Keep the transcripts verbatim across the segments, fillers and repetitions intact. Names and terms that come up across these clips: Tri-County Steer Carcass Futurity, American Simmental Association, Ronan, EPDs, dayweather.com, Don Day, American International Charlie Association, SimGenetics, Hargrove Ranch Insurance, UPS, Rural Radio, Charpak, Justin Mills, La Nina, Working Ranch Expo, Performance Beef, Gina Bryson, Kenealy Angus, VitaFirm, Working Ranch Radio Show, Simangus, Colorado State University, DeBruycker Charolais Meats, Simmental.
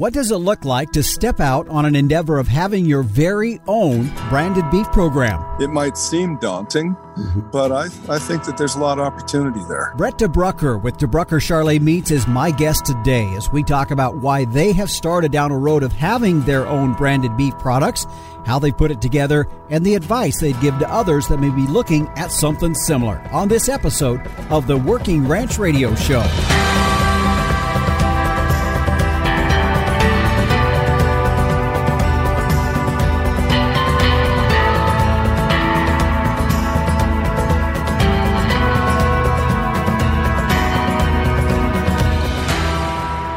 What does it look like to step out on an endeavor of having your very own branded beef program? It might seem daunting, mm-hmm. but I, I think that there's a lot of opportunity there. Brett DeBruycker with DeBruycker Charolais Meats is my guest today as we talk about why they have started down a road of having their own branded beef products, how they put it together, and the advice they'd give to others that may be looking at something similar on this episode of the Working Ranch Radio Show.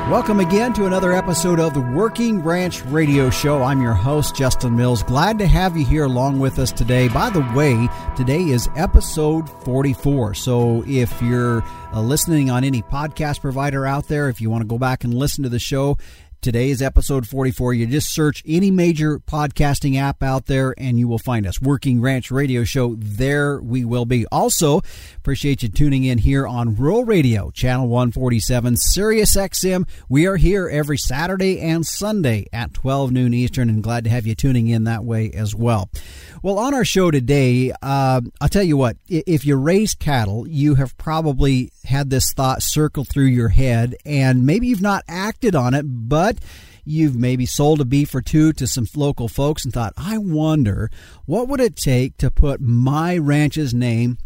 Welcome again to another episode of the Working Ranch Radio Show. I'm your host, Justin Mills. Glad to have you here along with us today. By the way, today is episode forty-four. So if you're uh, listening on any podcast provider out there, if you want to go back and listen to the show, today is episode forty-four. You just search any major podcasting app out there and you will find us. Working Ranch Radio Show. There we will be. Also, appreciate you tuning in here on Rural Radio, Channel one forty-seven, Sirius X M. We are here every Saturday and Sunday at twelve noon Eastern, and glad to have you tuning in that way as well. Well, on our show today, uh, I'll tell you what, if you raise cattle, you have probably had this thought circle through your head, and maybe you've not acted on it, but you've maybe sold a beef or two to some local folks and thought, I wonder, what would it take to put my ranch's name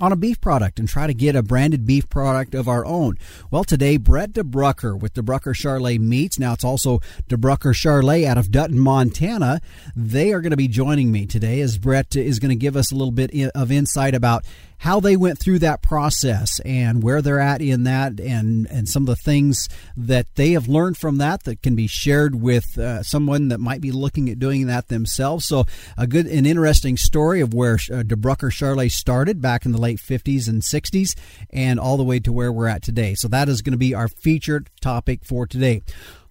on a beef product and try to get a branded beef product of our own? Well, today, Brett DeBruycker with DeBruycker Charolais Meats. Now, it's also DeBruycker Charolais out of Dutton, Montana. They are going to be joining me today as Brett is going to give us a little bit of insight about how they went through that process and where they're at in that, and, and some of the things that they have learned from that that can be shared with uh, someone that might be looking at doing that themselves. So a good and interesting story of where uh, DeBruycker Charolais started back in the late fifties and sixties and all the way to where we're at today. So that is going to be our featured topic for today.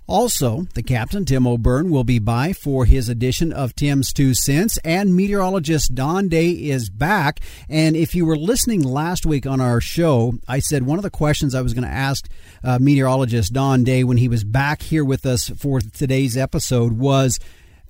Also, the captain, Tim O'Byrne, will be by for his edition of Tim's Two Cents, and meteorologist Don Day is back. And if you were listening last week on our show, I said one of the questions I was going to ask uh, meteorologist Don Day when he was back here with us for today's episode was,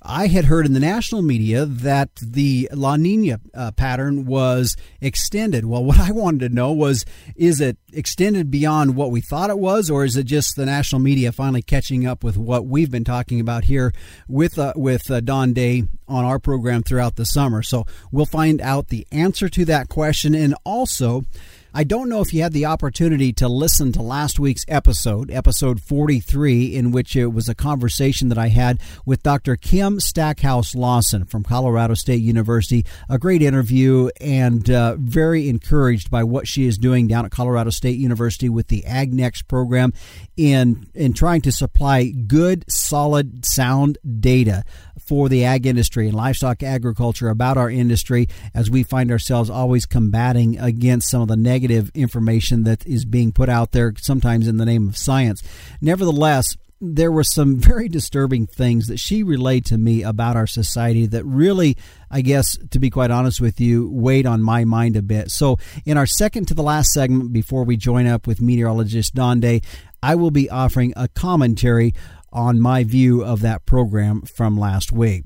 I had heard in the national media that the La Nina uh, pattern was extended. Well, what I wanted to know was, is it extended beyond what we thought it was, or is it just the national media finally catching up with what we've been talking about here with uh, with uh, Don Day on our program throughout the summer? So we'll find out the answer to that question. And also, I don't know if you had the opportunity to listen to last week's episode, episode forty-three, in which it was a conversation that I had with Doctor Kim Stackhouse Lawson from Colorado State University. A great interview, and uh, very encouraged by what she is doing down at Colorado State University with the AgNext program in, in trying to supply good, solid, sound data for the ag industry and livestock agriculture about our industry, as we find ourselves always combating against some of the negative Negative information that is being put out there, sometimes in the name of science. Nevertheless, there were some very disturbing things that she relayed to me about our society that really, I guess, to be quite honest with you, weighed on my mind a bit. So in our second to the last segment, before we join up with meteorologist Don Day, I will be offering a commentary on my view of that program from last week.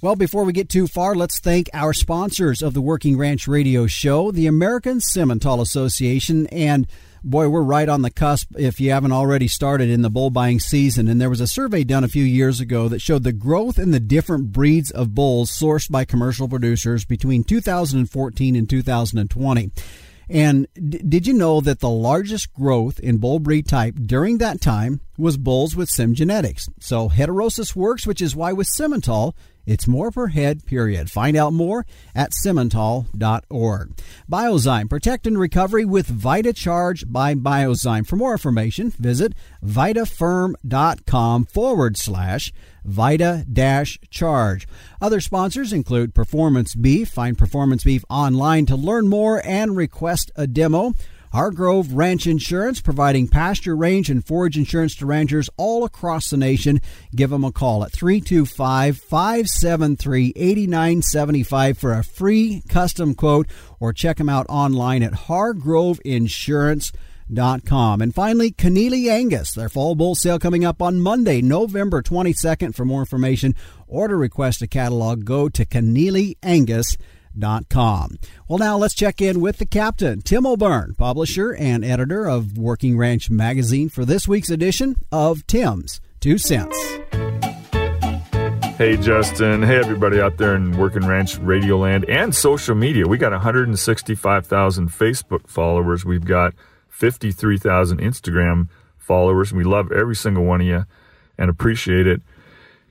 Well, before we get too far, let's thank our sponsors of the Working Ranch Radio Show, the American Simmental Association. And boy, we're right on the cusp, if you haven't already started, in the bull buying season. And there was a survey done a few years ago that showed the growth in the different breeds of bulls sourced by commercial producers between two thousand fourteen and two thousand twenty. And d- did you know that the largest growth in bull breed type during that time was bulls with SimGenetics? So heterosis works, which is why with Simmental, it's more per head, period. Find out more at simmental dot org. Biozyme, protect and recovery with Vita Charge by Biozyme. For more information, visit vitafirm.com forward slash Vita-Charge. Other sponsors include Performance Beef. Find Performance Beef online to learn more and request a demo. Hargrove Ranch Insurance, providing pasture range and forage insurance to ranchers all across the nation. Give them a call at three two five, five seven three, eight nine seven five for a free custom quote, or check them out online at hargrove insurance dot com. Dot com. And finally, Kenealy Angus, their fall bull sale coming up on Monday, November twenty-second. For more information or to request a catalog, go to Kenealy Angus dot com. Well, now let's check in with the captain, Tim O'Byrne, publisher and editor of Working Ranch Magazine, for this week's edition of Tim's Two Cents. Hey, Justin. Hey, everybody out there in Working Ranch Radio Land and social media. We got one hundred sixty-five thousand Facebook followers. We've got fifty-three thousand Instagram followers. We love every single one of you and appreciate it.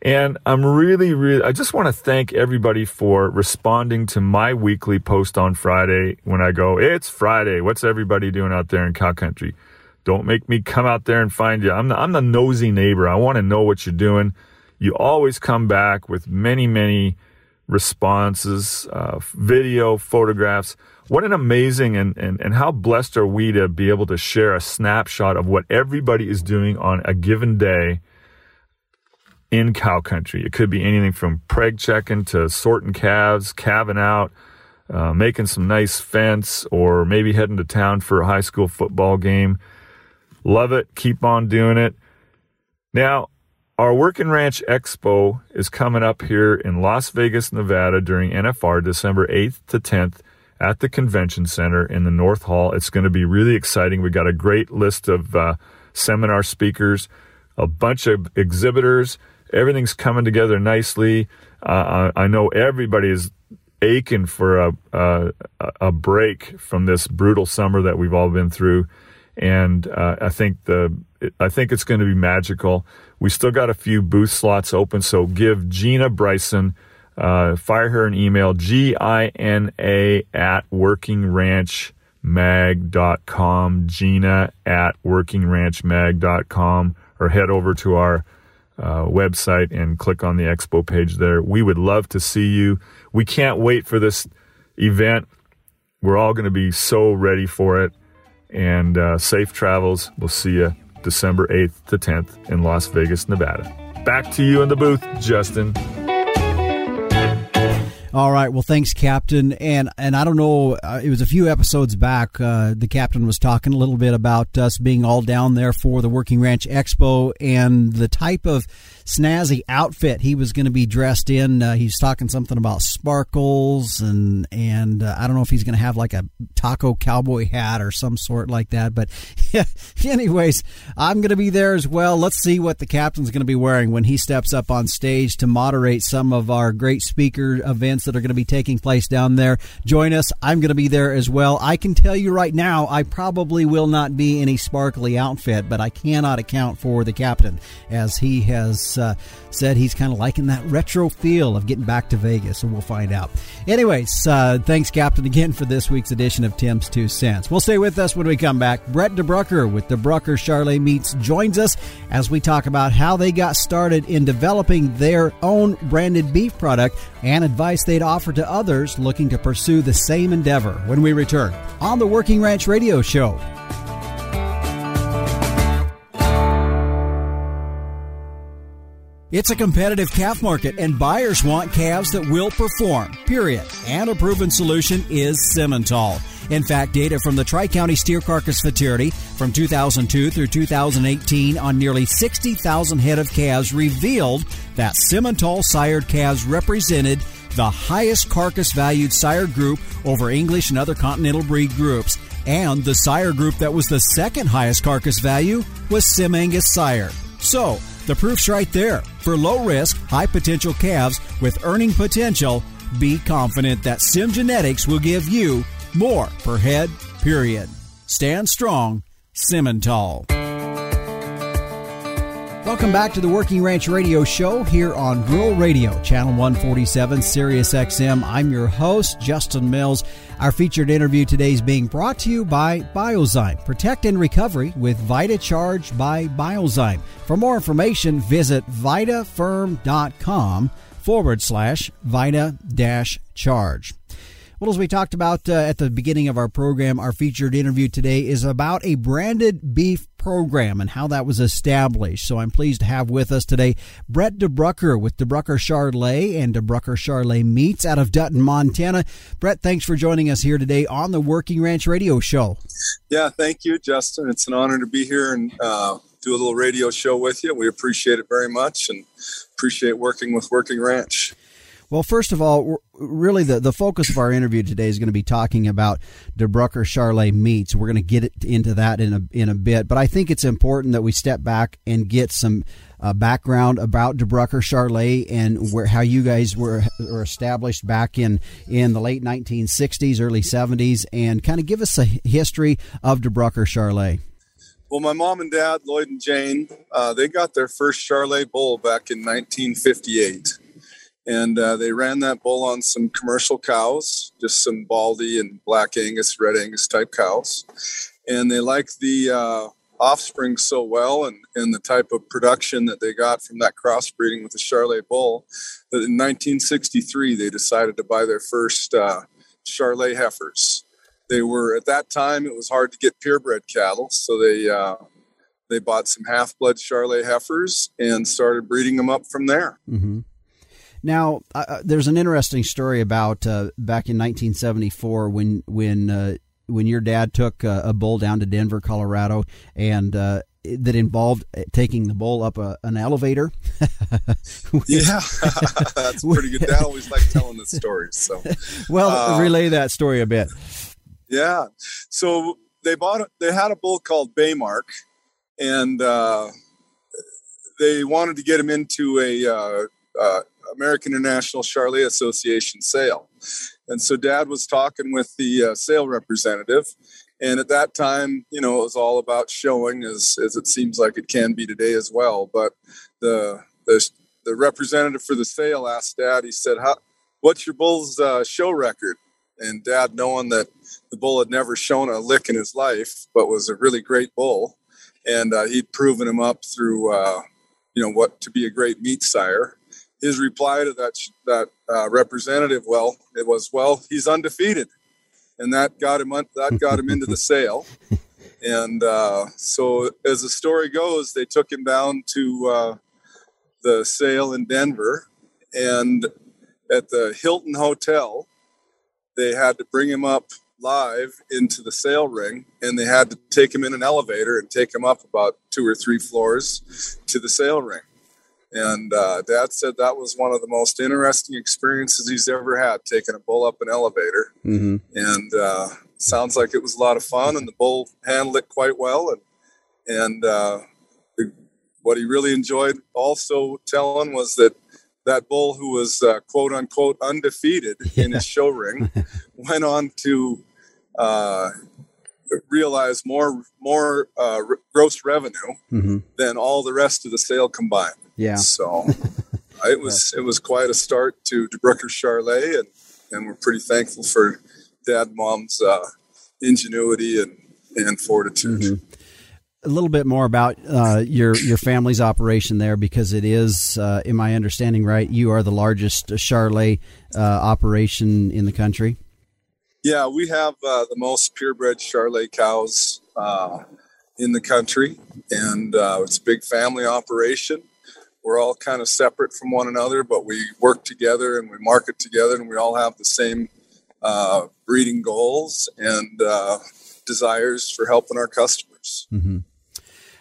And I'm really, really, I just want to thank everybody for responding to my weekly post on Friday when I go, it's Friday. What's everybody doing out there in cow country? Don't make me come out there and find you. I'm the, I'm the nosy neighbor. I want to know what you're doing. You always come back with many, many responses, uh, video, photographs. What an amazing and, and, and how blessed are we to be able to share a snapshot of what everybody is doing on a given day in cow country. It could be anything from preg checking to sorting calves, calving out, uh, making some nice fence, or maybe heading to town for a high school football game. Love it. Keep on doing it. Now, our Working Ranch Expo is coming up here in Las Vegas, Nevada during N F R, December eighth to tenth. At the convention center in the North Hall. It's going to be really exciting. We got a great list of uh, seminar speakers, a bunch of exhibitors. Everything's coming together nicely. Uh, I, I know everybody is aching for a, a a break from this brutal summer that we've all been through, and uh, I think the I think it's going to be magical. We still got a few booth slots open, so give Gina Bryson. Uh, fire her an email, G I N A at working ranch mag dot com, Gina at working ranch mag dot com, or head over to our uh, website and click on the expo page there. We would love to see you. We can't wait for this event. We're all going to be so ready for it. And uh, safe travels. We'll see you December eighth to tenth in Las Vegas, Nevada. Back to you in the booth, Justin. All right. Well, thanks, Captain. And and I don't know, uh, it was a few episodes back, uh, the Captain was talking a little bit about us being all down there for the Working Ranch Expo and the type of snazzy outfit he was going to be dressed in. Uh, he's talking something about sparkles, and, and uh, I don't know if he's going to have like a taco cowboy hat or some sort like that. But yeah, anyways, I'm going to be there as well. Let's see what the Captain's going to be wearing when he steps up on stage to moderate some of our great speaker events that are going to be taking place down there. Join us. I'm going to be there as well. I can tell you right now, I probably will not be in a sparkly outfit, but I cannot account for the Captain, as he has uh, said he's kind of liking that retro feel of getting back to Vegas, and we'll find out. Anyways, uh, thanks, Captain, again for this week's edition of Tim's Two Cents. Well, stay with us when we come back. Brett DeBruycker with DeBruycker Charolais Meats joins us as we talk about how they got started in developing their own branded beef product and advice they'd offer to others looking to pursue the same endeavor when we return on the Working Ranch Radio Show. It's a competitive calf market, and buyers want calves that will perform, period. And a proven solution is Simmental. In fact, data from the Tri-County Steer Carcass Futurity from two thousand two through two thousand eighteen on nearly sixty thousand head of calves revealed that Simmental-sired calves represented the highest carcass-valued sire group over English and other continental breed groups. And the sire group that was the second highest carcass value was Simangus sire. So, the proof's right there. For low-risk, high-potential calves with earning potential, be confident that SimGenetics will give you more per head, period. Stand strong, Simmental. Welcome back to the Working Ranch Radio Show here on Rural Radio, Channel one forty-seven, Sirius X M. I'm your host, Justin Mills. Our featured interview today is being brought to you by Biozyme. Protect and recovery with Vita Charge by Biozyme. For more information, visit vitafirm.com forward slash Vita dash charge. Well, as we talked about uh, at the beginning of our program, our featured interview today is about a branded beef program and how that was established. So I'm pleased to have with us today Brett DeBruycker with DeBruycker Charolais and DeBruycker Charolais Meats out of Dutton, Montana. Brett, thanks for joining us here today on the Working Ranch Radio Show. Yeah, thank you, Justin. It's an honor to be here and uh, do a little radio show with you. We appreciate it very much and appreciate working with Working Ranch. Well, first of all, really the, the focus of our interview today is going to be talking about DeBruycker Charolais Meats. We're going to get into that in a in a bit, but I think it's important that we step back and get some uh, background about DeBruycker Charolais and where how you guys were, were established back in, in the late nineteen sixties, early seventies, and kind of give us a history of DeBruycker Charolais. Well, my mom and dad, Lloyd and Jane, uh, they got their first Charolais bull back in nineteen fifty-eight. And uh, they ran that bull on some commercial cows, just some Baldy and Black Angus, Red Angus type cows. And they liked the uh, offspring so well and, and the type of production that they got from that crossbreeding with the Charolais bull that in nineteen sixty-three, they decided to buy their first uh, Charolais heifers. They were, at that time, it was hard to get purebred cattle, so they uh, they bought some half-blood Charolais heifers and started breeding them up from there. Mm-hmm. Now, uh, there's an interesting story about uh, back in nineteen seventy-four when when uh, when your dad took uh, a bull down to Denver, Colorado, and uh, that involved taking the bull up a, an elevator. Yeah, that's pretty good. Dad always liked telling the stories. So, well, uh, relay that story a bit. Yeah, so they bought a, they had a bull called Baymark, and uh, they wanted to get him into a. Uh, uh, American International Charlie Association sale. And so Dad was talking with the uh, sale representative. And at that time, you know, it was all about showing as, as it seems like it can be today as well. But the, the, the representative for the sale asked Dad, he said, "How, what's your bull's uh, show record?" And Dad, knowing that the bull had never shown a lick in his life, but was a really great bull. And uh, he'd proven him up through, uh, you know, what to be a great meat sire. His reply to that that uh, representative, well, it was, well, he's undefeated, and that got him un- that got him into the sale. And uh, so, as the story goes, they took him down to uh, the sale in Denver, and at the Hilton Hotel, they had to bring him up live into the sale ring, and they had to take him in an elevator and take him up about two or three floors to the sale ring. And uh, Dad said that was one of the most interesting experiences he's ever had, taking a bull up an elevator. Mm-hmm. And uh, sounds like it was a lot of fun, and the bull handled it quite well. And and uh, the, what he really enjoyed also telling was that that bull who was, uh, quote, unquote, undefeated yeah. in his show ring went on to uh, realize more, more uh, r- gross revenue mm-hmm. than all the rest of the sale combined. Yeah. So it was it was quite a start to DeBruycker Charolais, and, and we're pretty thankful for Dad and Mom's uh, ingenuity and, and fortitude. Mm-hmm. A little bit more about uh, your your family's operation there, because it is, uh, in my understanding, right, you are the largest Charolais uh, operation in the country. Yeah, we have uh, the most purebred Charolais cows uh, in the country, and uh, it's a big family operation. We're all kind of separate from one another, but we work together and we market together, and we all have the same uh, breeding goals and uh, desires for helping our customers. Mm-hmm.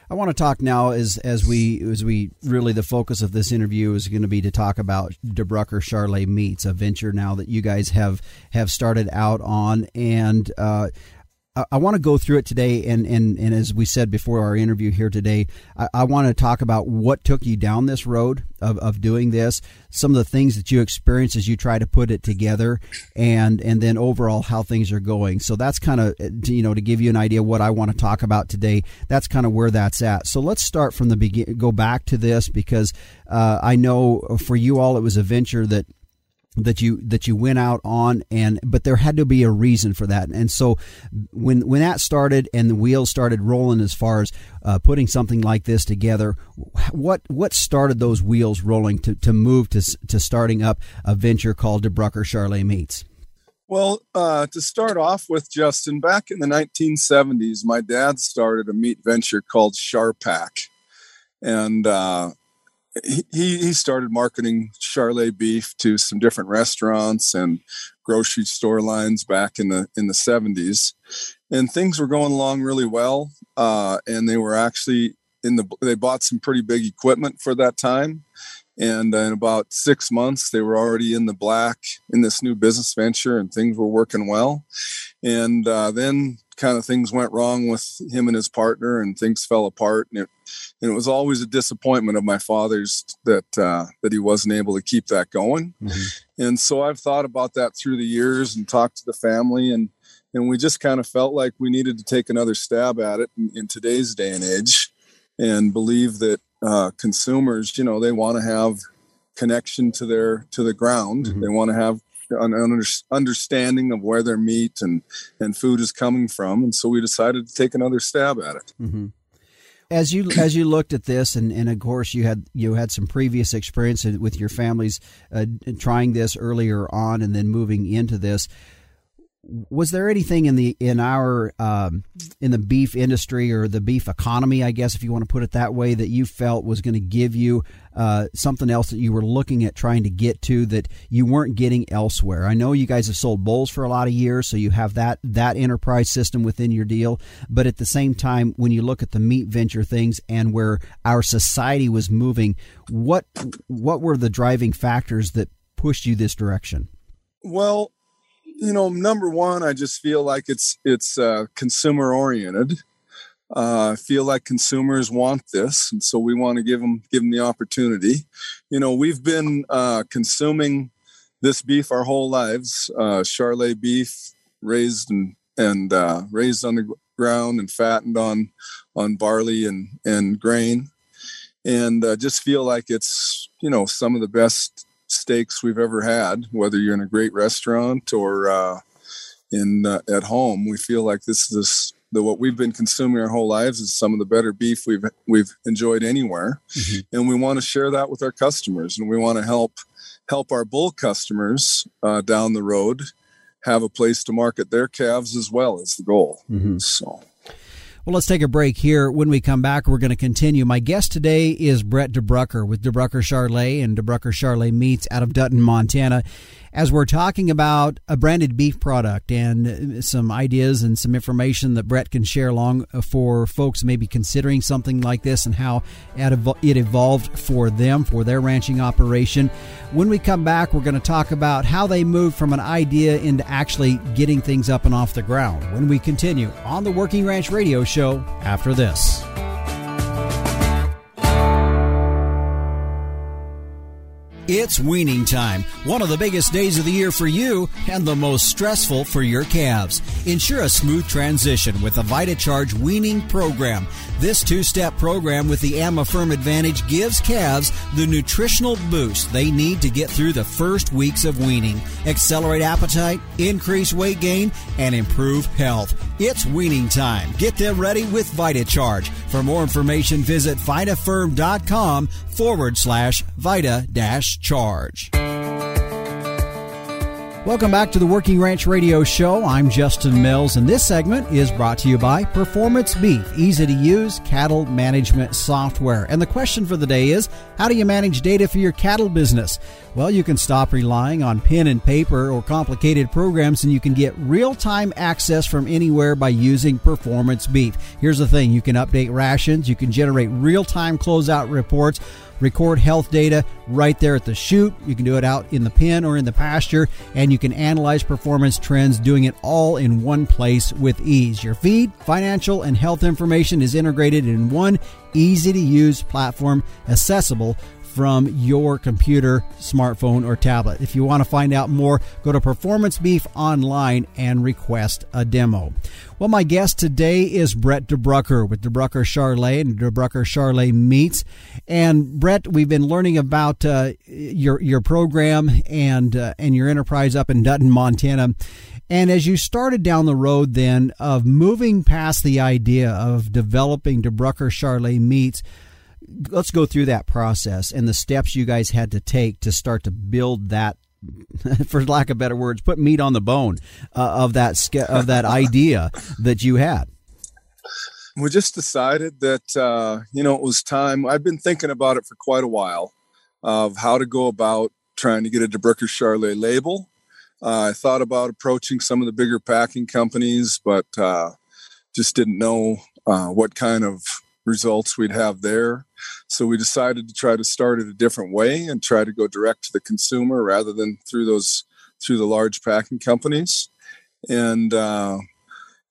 I want to talk now as as we as we really the focus of this interview is going to be to talk about DeBruycker Charolais Meats, a venture now that you guys have have started out on, and uh, I want to go through it today, and, and, and as we said before our interview here today, I, I want to talk about what took you down this road of, of doing this, some of the things that you experience as you try to put it together, and and then overall how things are going. So that's kind of, you know, to give you an idea what I want to talk about today, that's kind of where that's at. So let's start from the beginning, go back to this, because uh, I know for you all it was a venture that that you that you went out on, and but there had to be a reason for that. And so when when that started and the wheels started rolling as far as uh, putting something like this together, what what started those wheels rolling to, to move to to starting up a venture called DeBruycker Charolais Meats? Well, uh, to start off with, Justin, back in the nineteen seventies, my dad started a meat venture called Charpak. And uh, he, he started marketing Charolais beef to some different restaurants and grocery store lines back in the in the seventies. And things were going along really well. Uh, and they were actually in the, they bought some pretty big equipment for that time. And in about six months, they were already in the black in this new business venture, and things were working well. And uh, then kind of things went wrong with him and his partner, and things fell apart. And it, and it was always a disappointment of my father's that uh, that he wasn't able to keep that going. Mm-hmm. And so I've thought about that through the years and talked to the family, and and we just kind of felt like we needed to take another stab at it in, in today's day and age, and believe that uh, consumers, you know, they want to have connection to their, to the ground. Mm-hmm. They want to have an under, understanding of where their meat and, and food is coming from. And so we decided to take another stab at it. Mm-hmm. As you, as you looked at this, and, and of course you had, you had some previous experience with your families uh, trying this earlier on and then moving into this, was there anything in the in our um, in the beef industry or the beef economy, I guess, if you want to put it that way, that you felt was going to give you uh, something else that you were looking at trying to get to that you weren't getting elsewhere? I know you guys have sold bulls for a lot of years, so you have that that enterprise system within your deal. But at the same time, when you look at the meat venture things and where our society was moving, what what were the driving factors that pushed you this direction? Well, you know, number one, I just feel like it's it's uh, consumer oriented. Uh, I feel like consumers want this, and so we want to give them give them the opportunity. You know, we've been uh, consuming this beef our whole lives. Uh, Charolais beef, raised and and uh, raised on the ground and fattened on on barley and and grain, and uh, just feel like it's, you know, some of the best steaks we've ever had, whether you're in a great restaurant or uh, in uh, at home. We feel like this is the what we've been consuming our whole lives is some of the better beef we've we've enjoyed anywhere, mm-hmm. and we want to share that with our customers, and we want to help help our bull customers uh, down the road have a place to market their calves as well as the goal. Mm-hmm. So. Well, let's take a break here. When we come back, we're going to continue. My guest today is Brett DeBruycker with DeBruycker Charolais and DeBruycker Charolais Meats out of Dutton, Montana. As we're talking about a branded beef product and some ideas and some information that Brett can share along for folks maybe considering something like this and how it evolved for them, for their ranching operation. When we come back, we're going to talk about how they moved from an idea into actually getting things up and off the ground when we continue on the Working Ranch Radio Show. Show after this. It's weaning time, one of the biggest days of the year for you and the most stressful for your calves. Ensure a smooth transition with the Vita Charge weaning program. This two-step program with the AmaFirm Advantage gives calves the nutritional boost they need to get through the first weeks of weaning, accelerate appetite, increase weight gain, and improve health. It's weaning time. Get them ready with Vita Charge. For more information, visit VitaFirm.com forward slash Vita dash Charge. Welcome back to the Working Ranch Radio Show. I'm Justin Mills, and this segment is brought to you by Performance Beef, easy-to-use cattle management software. And the question for the day is, how do you manage data for your cattle business? Well, you can stop relying on pen and paper or complicated programs, and you can get real-time access from anywhere by using Performance Beef. Here's the thing. You can update rations. You can generate real-time closeout reports. Record health data right there at the chute. You can do it out in the pen or in the pasture, and you can analyze performance trends, doing it all in one place with ease. Your feed, financial, and health information is integrated in one easy-to-use platform, accessible from your computer, smartphone, or tablet. If you want to find out more, go to Performance Beef online and request a demo. Well, my guest today is Brett DeBruycker with DeBruycker Charolais and DeBruycker Charolais Meats. And Brett, we've been learning about uh, your your program and uh, and your enterprise up in Dutton, Montana. And as you started down the road then of moving past the idea of developing DeBruycker Charolais Meats, let's go through that process and the steps you guys had to take to start to build that for lack of better words, put meat on the bone uh, of that sca- of that idea that you had? We just decided that, uh, you know, it was time. I've been thinking about it for quite a while of how to go about trying to get a DeBruycker Charolais label. Uh, I thought about approaching some of the bigger packing companies, but uh, just didn't know uh, what kind of results we'd have there. So we decided to try to start it a different way and try to go direct to the consumer rather than through those through the large packing companies. And, uh,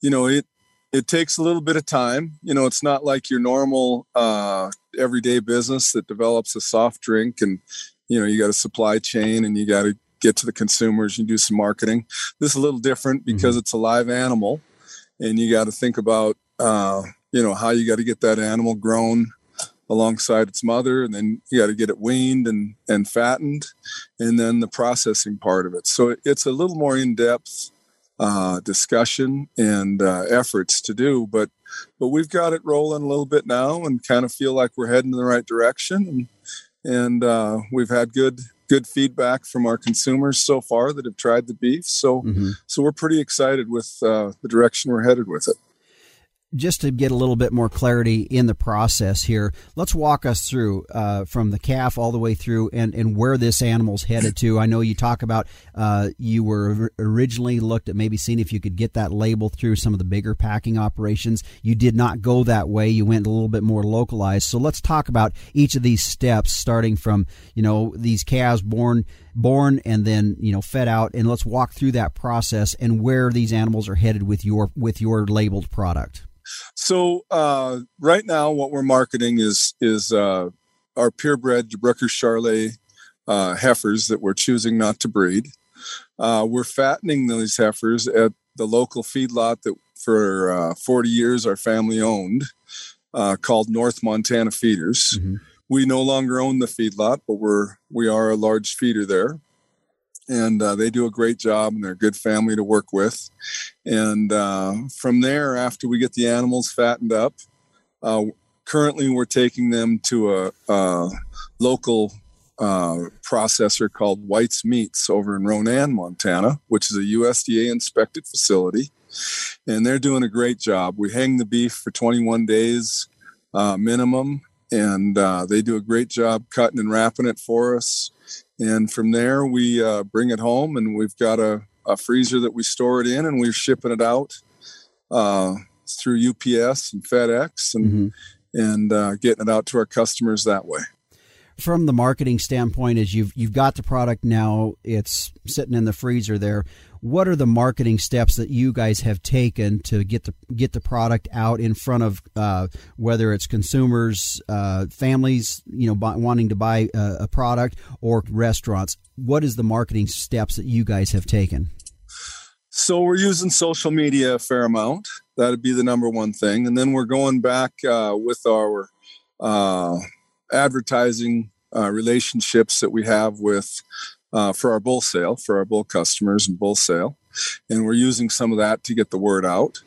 you know, it it takes a little bit of time. You know, it's not like your normal uh, everyday business that develops a soft drink and, you know, you got a supply chain and you got to get to the consumers and do some marketing. This is a little different because mm-hmm. it's a live animal and you got to think about, uh, you know, how you got to get that animal grown alongside its mother, and then you got to get it weaned and, and fattened, and then the processing part of it. So it's a little more in-depth uh, discussion and uh, efforts to do, but but we've got it rolling a little bit now and kind of feel like we're heading in the right direction. And, and uh, we've had good good feedback from our consumers so far that have tried the beef. So, mm-hmm. so we're pretty excited with uh, the direction we're headed with it. Just to get a little bit more clarity in the process here, let's walk us through uh, from the calf all the way through and, and where this animal's headed to. I know you talk about uh, you were originally looked at maybe seeing if you could get that label through some of the bigger packing operations. You did not go that way. You went a little bit more localized. So let's talk about each of these steps, starting from, you know, these calves born born and then, you know, fed out, and let's walk through that process and where these animals are headed with your with your labeled product. So uh, right now, what we're marketing is is uh, our purebred DeBruycker Charolais uh, heifers that we're choosing not to breed. Uh, we're fattening these heifers at the local feedlot that for uh, forty years our family owned, uh, called North Montana Feeders. Mm-hmm. We no longer own the feedlot, but we're we are a large feeder there. And uh, they do a great job, and they're a good family to work with. And uh, from there, after we get the animals fattened up, uh, currently we're taking them to a, a local uh, processor called White's Meats over in Ronan, Montana, which is a U S D A-inspected facility. And they're doing a great job. We hang the beef for twenty-one days uh, minimum, and uh, they do a great job cutting and wrapping it for us. And from there, we uh, bring it home, and we've got a, a freezer that we store it in, and we're shipping it out uh, through U P S and FedEx and mm-hmm. and uh, getting it out to our customers that way. From the marketing standpoint, as you've, you've got the product now, it's sitting in the freezer there. What are the marketing steps that you guys have taken to get the get the product out in front of uh, whether it's consumers, uh, families, you know, b- wanting to buy a, a product, or restaurants? What is the marketing steps that you guys have taken? So we're using social media a fair amount. That'd be the number one thing, and then we're going back uh, with our uh, advertising uh, relationships that we have with. Uh, for our bull sale, for our bull customers and bull sale. And we're using some of that to get the word out.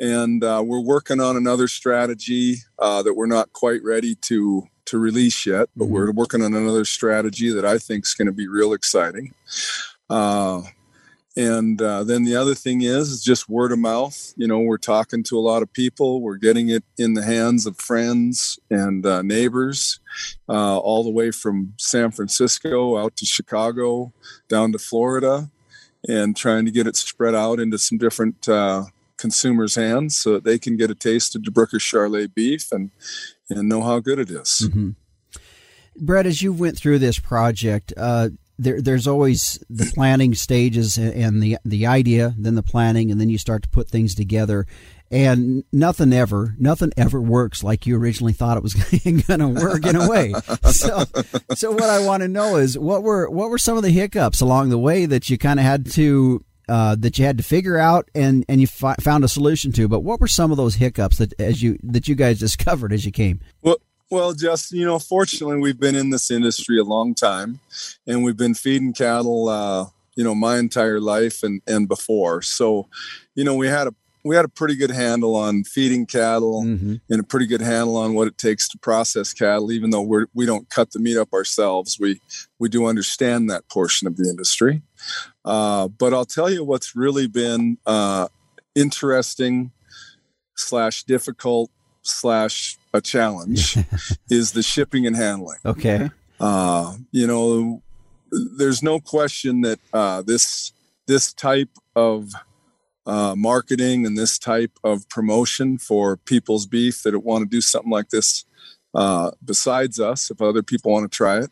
And uh, we're working on another strategy uh, that we're not quite ready to, to release yet, but mm-hmm. we're working on another strategy that I think is going to be real exciting. Uh, and uh, then the other thing is, is just word of mouth. You know, we're talking to a lot of people. We're getting it in the hands of friends and uh, neighbors. Uh, all the way from San Francisco out to Chicago, down to Florida, and trying to get it spread out into some different uh, consumers' hands so that they can get a taste of DeBruycker Charolais beef and and know how good it is. Mm-hmm. Brett, as you went through this project, uh, there, there's always the planning stages and the the idea, then the planning, and then you start to put things together. And nothing ever, nothing ever works like you originally thought it was going to work in a way. So, so what I want to know is what were what were some of the hiccups along the way that you kind of had to uh, that you had to figure out and and you fi- found a solution to. But what were some of those hiccups that as you that you guys discovered as you came? Well, well, Justin, you know, fortunately we've been in this industry a long time, and we've been feeding cattle, uh, you know, my entire life and and before. So, you know, we had a we had a pretty good handle on feeding cattle mm-hmm. and a pretty good handle on what it takes to process cattle, even though we're, we don't cut the meat up ourselves. We, we do understand that portion of the industry. Uh, but I'll tell you what's really been uh, interesting slash difficult slash a challenge is the shipping and handling. Okay. Uh, you know, there's no question that uh, this, this type of Uh, marketing and this type of promotion for people's beef that want to do something like this uh, besides us, if other people want to try it.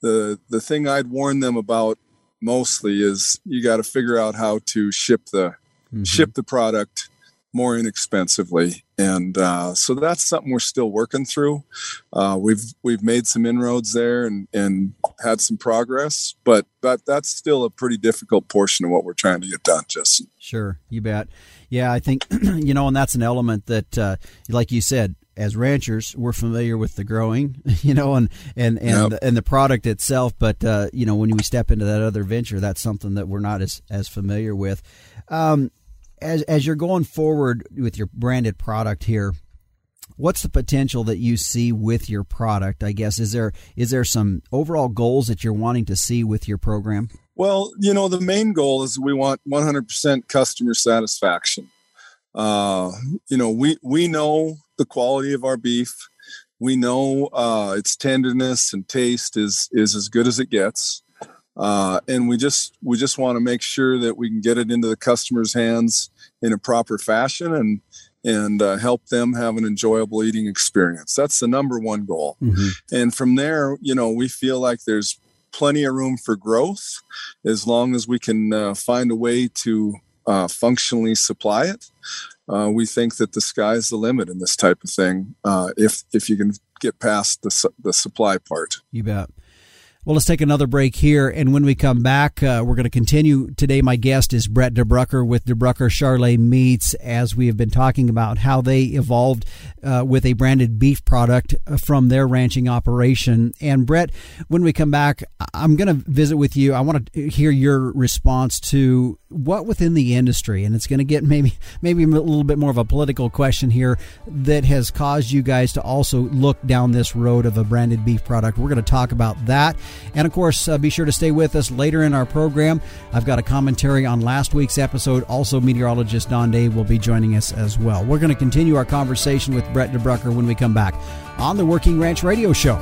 The the thing I'd warn them about mostly is you got to figure out how to ship the mm-hmm. ship the product more inexpensively. And uh, so that's something we're still working through. Uh, we've we've made some inroads there and, and had some progress, but that that's still a pretty difficult portion of what we're trying to get done, Justin. Sure, you bet. Yeah, I think, you know, and that's an element that, uh, like you said, as ranchers, we're familiar with the growing, you know, and and and, yep. and the product itself. But, uh, you know, when we step into that other venture, that's something that we're not as, as familiar with. Um As as you're going forward with your branded product here, what's the potential that you see with your product? I guess is there is there some overall goals that you're wanting to see with your program? Well, you know, the main goal is we want one hundred percent customer satisfaction. Uh, you know, we we know the quality of our beef. We know uh, its tenderness and taste is is as good as it gets. Uh, and we just we just want to make sure that we can get it into the customer's hands in a proper fashion and and uh, help them have an enjoyable eating experience. That's the number one goal. Mm-hmm. And from there, you know, we feel like there's plenty of room for growth as long as we can uh, find a way to uh, functionally supply it. Uh, we think that the sky's the limit in this type of thing uh, if if you can get past the su- the supply part. You bet. Well, let's take another break here, and when we come back, uh, we're going to continue. Today, my guest is Brett DeBruycker with DeBruycker Charolais Meats, as we have been talking about how they evolved uh, with a branded beef product from their ranching operation. And, Brett, when we come back, I'm going to visit with you. I want to hear your response to what within the industry, and it's going to get maybe maybe a little bit more of a political question here, that has caused you guys to also look down this road of a branded beef product. We're going to talk about that. And, of course, uh, be sure to stay with us later in our program. I've got a commentary on last week's episode. Also, meteorologist Don Day will be joining us as well. We're going to continue our conversation with Brett DeBruycker when we come back on the Working Ranch Radio Show.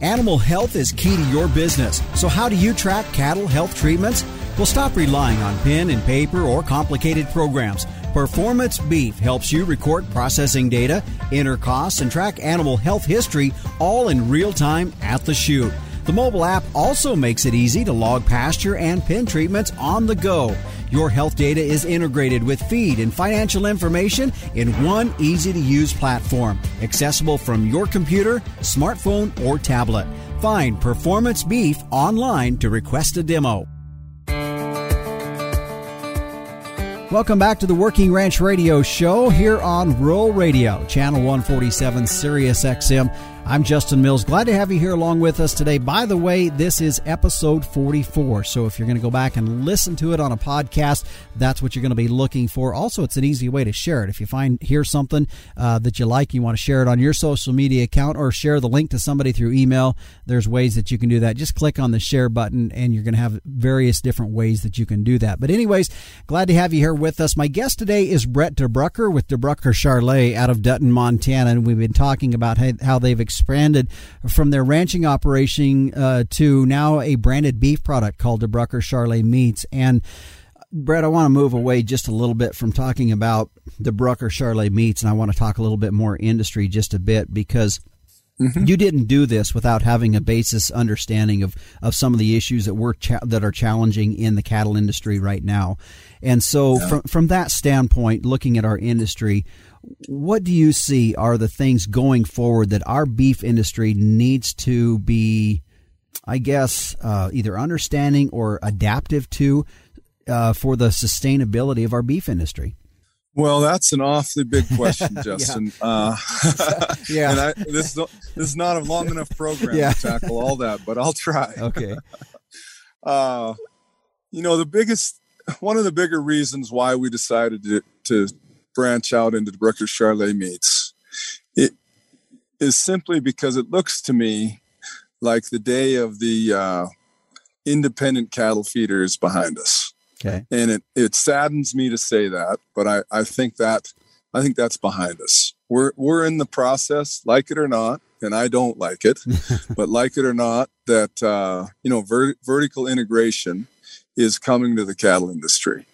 Animal health is key to your business. So how do you track cattle health treatments? Well, stop relying on pen and paper or complicated programs. Performance Beef helps you record processing data, enter costs, and track animal health history all in real time at the chute. The mobile app also makes it easy to log pasture and pen treatments on the go. Your health data is integrated with feed and financial information in one easy-to-use platform, accessible from your computer, smartphone, or tablet. Find Performance Beef online to request a demo. Welcome back to the Working Ranch Radio Show here on Rural Radio, Channel one forty-seven, Sirius X M. I'm Justin Mills. Glad to have you here along with us today. By the way, this is episode forty-four, so if you're going to go back and listen to it on a podcast, that's what you're going to be looking for. Also, it's an easy way to share it. If you find hear something uh, that you like, you want to share it on your social media account or share the link to somebody through email, there's ways that you can do that. Just click on the share button, and you're going to have various different ways that you can do that. But anyways, glad to have you here with us. My guest today is Brett DeBruycker with DeBruycker Charolais out of Dutton, Montana, and we've been talking about how they've expanded from their ranching operation uh, to now a branded beef product called DeBruycker Charolais Meats. And Brett, I want to move away just a little bit from talking about DeBruycker Charolais Meats, and I want to talk a little bit more industry just a bit, because mm-hmm. you didn't do this without having a basis understanding of, of some of the issues that we're cha- that are challenging in the cattle industry right now. And so yeah. from from that standpoint, looking at our industry, what do you see are the things going forward that our beef industry needs to be, I guess, uh, either understanding or adaptive to uh, for the sustainability of our beef industry? Well, that's an awfully big question, Justin. yeah. Uh, yeah. And I, this, this is not a long enough program yeah. to tackle all that, but I'll try. Okay. uh, you know, the biggest one of the bigger reasons why we decided to, to branch out into DeBruycker Charolais Meats, it is simply because it looks to me like the day of the uh, independent cattle feeder is behind us. Okay. And it, it saddens me to say that, but I, I think that I think that's behind us. We're we're in the process, like it or not, and I don't like it, but like it or not, that uh, you know, ver- vertical integration is coming to the cattle industry.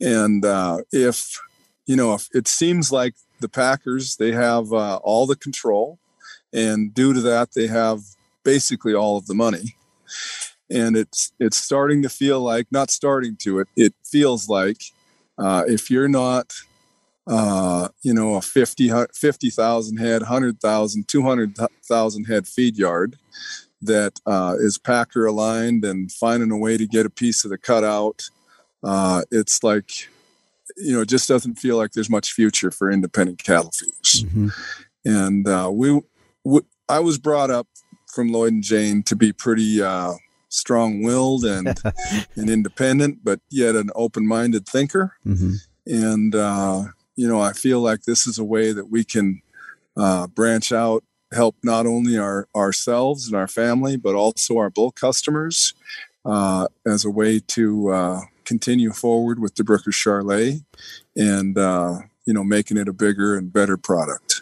And uh, if you know, if it seems like the packers, they have uh, all the control, and due to that, they have basically all of the money. And it's it's starting to feel like, not starting to it, it feels like uh, if you're not, uh, you know, a fifty, fifty thousand head, one hundred thousand, two hundred thousand head feed yard that uh, is packer aligned and finding a way to get a piece of the cutout, uh, it's like, you know, it just doesn't feel like there's much future for independent cattle feeders. Mm-hmm. And uh, we, we, I was brought up from Lloyd and Jane to be pretty uh, strong-willed and and independent, but yet an open-minded thinker. Mm-hmm. And, uh, you know, I feel like this is a way that we can uh, branch out, help not only our ourselves and our family, but also our bull customers uh, as a way to uh, continue forward with DeBruycker Charolais and, uh, you know, making it a bigger and better product.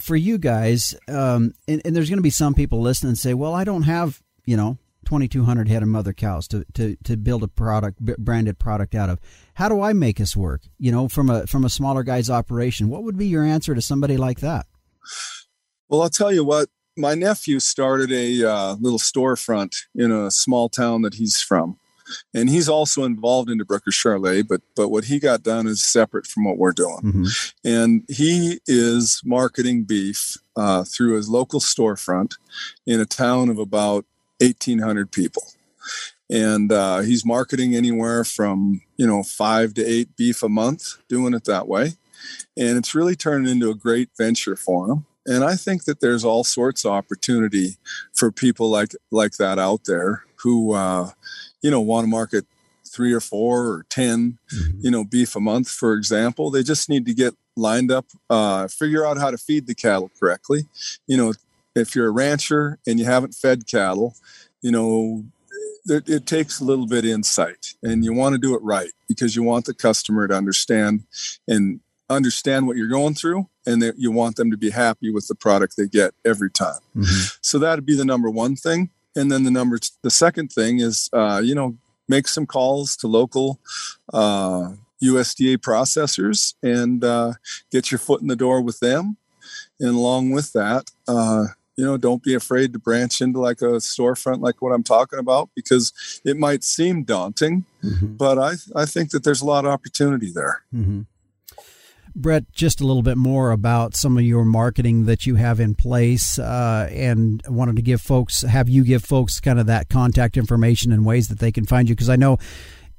For you guys, um, and, and there's going to be some people listening and say, well, I don't have, you know, twenty-two hundred head of mother cows to, to, to build a product, branded product out of. How do I make this work? You know, from a from a smaller guy's operation, what would be your answer to somebody like that? Well, I'll tell you what, my nephew started a uh, little storefront in a small town that he's from. And he's also involved in DeBruycker Charolais, but but what he got done is separate from what we're doing. Mm-hmm. And he is marketing beef uh, through his local storefront in a town of about eighteen hundred people. And uh, he's marketing anywhere from, you know, five to eight beef a month, doing it that way. And it's really turned into a great venture for him. And I think that there's all sorts of opportunity for people like like that out there who, uh, you know, want to market three or four or ten, mm-hmm. you know, beef a month, for example. They just need to get lined up, uh, figure out how to feed the cattle correctly. You know, if you're a rancher and you haven't fed cattle, you know, it, it takes a little bit of insight, and you want to do it right because you want the customer to understand and understand what you're going through, and that you want them to be happy with the product they get every time. Mm-hmm. So that'd be the number one thing. And then the number, the second thing is, uh, you know, make some calls to local uh, U S D A processors and uh, get your foot in the door with them. And along with that, uh, you know, don't be afraid to branch into like a storefront, like what I'm talking about, because it might seem daunting, mm-hmm. but I, I think that there's a lot of opportunity there. Mm-hmm. Brett, just a little bit more about some of your marketing that you have in place, uh, and wanted to give folks, have you give folks kind of that contact information and ways that they can find you. Because I know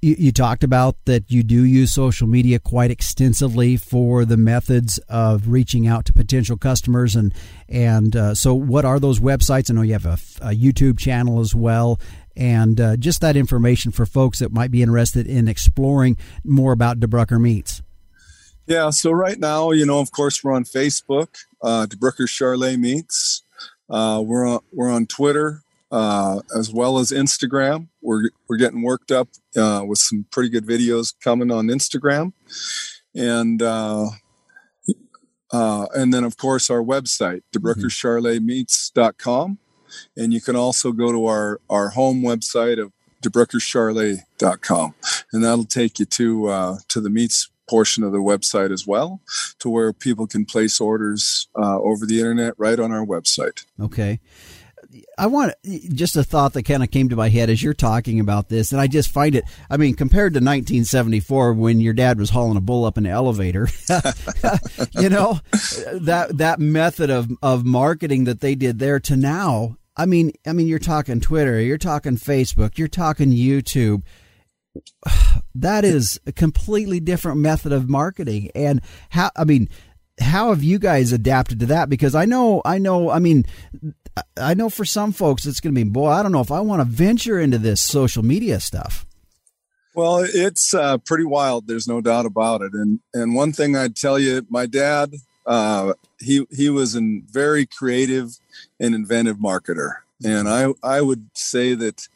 you, you talked about that you do use social media quite extensively for the methods of reaching out to potential customers. And, and uh, so what are those websites? I know you have a, a YouTube channel as well. And uh, just that information for folks that might be interested in exploring more about DeBruycker Meats. Yeah, so right now, you know, of course, we're on Facebook, uh, DeBruycker Charolais Meats. Uh, we're on we're on Twitter uh, as well as Instagram. We're we're getting worked up uh, with some pretty good videos coming on Instagram, and uh, uh, and then of course our website, DeBruycker Charolais Meats dot com, and you can also go to our our home website of DeBruycker Charolais dot com, and that'll take you to uh, to the meats portion of the website as well, to where people can place orders uh, over the internet right on our website. Okay. I want just a thought that kind of came to my head as you're talking about this. And I just find it, I mean, compared to nineteen seventy-four, when your dad was hauling a bull up in the elevator, you know, that, that method of, of marketing that they did there to now, I mean, I mean, you're talking Twitter, you're talking Facebook, you're talking YouTube. That is a completely different method of marketing. And how, I mean, how have you guys adapted to that? Because I know, I know, I mean, I know for some folks it's going to be, boy, I don't know if I want to venture into this social media stuff. Well, it's uh, pretty wild. There's no doubt about it. And and one thing I'd tell you, my dad, uh, he he was a very creative and inventive marketer. And I, I would say that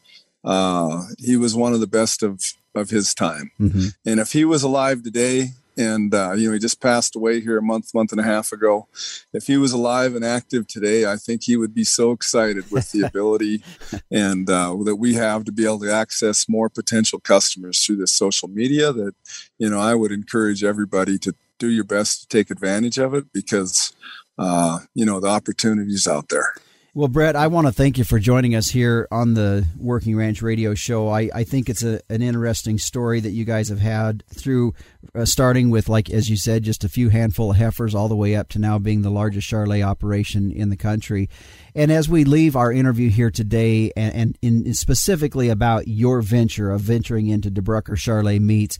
uh, he was one of the best of, of his time. Mm-hmm. And if he was alive today, and uh, you know, he just passed away here a month, month and a half ago. If he was alive and active today, I think he would be so excited with the ability and uh, that we have to be able to access more potential customers through this social media. That, you know, I would encourage everybody to do your best to take advantage of it, because uh, you know, the opportunity's out there. Well, Brett, I want to thank you for joining us here on the Working Ranch Radio Show. I, I think it's a, an interesting story that you guys have had through uh, starting with, like, as you said, just a few handful of heifers all the way up to now being the largest Charolais operation in the country. And as we leave our interview here today, and, and in, specifically about your venture of venturing into DeBruycker Charolais Meats,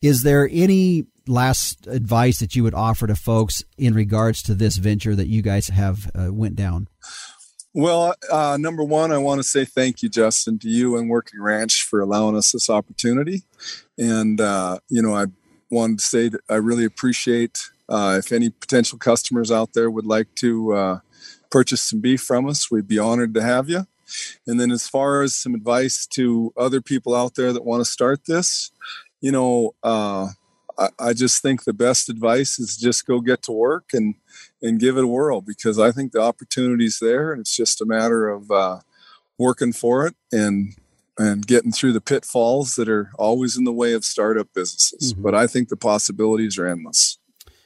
is there any last advice that you would offer to folks in regards to this venture that you guys have uh, went down? Well, uh, number one, I want to say thank you, Justin, to you and Working Ranch for allowing us this opportunity. And, uh, you know, I wanted to say that I really appreciate uh, if any potential customers out there would like to uh, purchase some beef from us, we'd be honored to have you. And then as far as some advice to other people out there that want to start this, you know, uh, I, I just think the best advice is just go get to work and and give it a whirl, because I think the opportunity's there, and it's just a matter of uh, working for it and and getting through the pitfalls that are always in the way of startup businesses. Mm-hmm. But I think the possibilities are endless.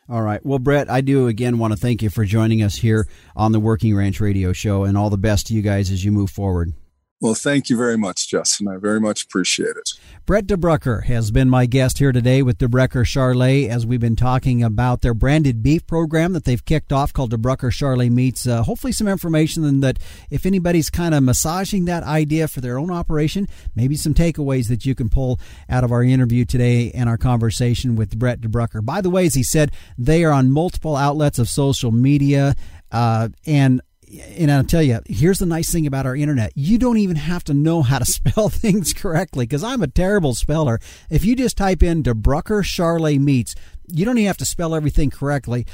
All right. Well, Brett, I do again want to thank you for joining us here on the Working Ranch Radio Show, and all the best to you guys as you move forward. Well, thank you very much, Justin. I very much appreciate it. Brett DeBruycker has been my guest here today with DeBruycker Charolais, as we've been talking about their branded beef program that they've kicked off called DeBruycker Charolais Meats. Uh, hopefully some information that if anybody's kind of massaging that idea for their own operation, maybe some takeaways that you can pull out of our interview today and our conversation with Brett DeBruycker. By the way, as he said, they are on multiple outlets of social media, uh, and And I'll tell you, here's the nice thing about our internet. You don't even have to know how to spell things correctly, because I'm a terrible speller. If you just type in DeBruycker Charolais Meats, you don't even have to spell everything correctly.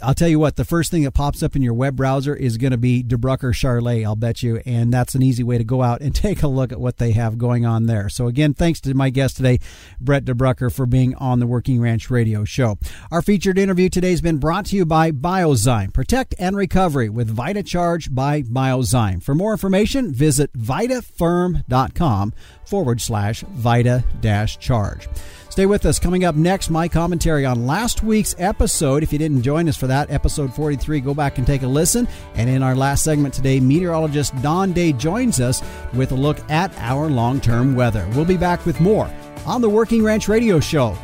I'll tell you what, the first thing that pops up in your web browser is going to be DeBruycker Charolais, I'll bet you. And that's an easy way to go out and take a look at what they have going on there. So again, thanks to my guest today, Brett DeBruycker, for being on the Working Ranch Radio Show. Our featured interview today has been brought to you by Biozyme. Protect and recovery with Vita Charge by Biozyme. For more information, visit vitafirm.com forward slash Vita dash charge. Stay with us. Coming up next, my commentary on last week's episode. If you didn't join us for that, episode forty-three, go back and take a listen. And in our last segment today, meteorologist Don Day joins us with a look at our long-term weather. We'll be back with more on the Working Ranch Radio Show.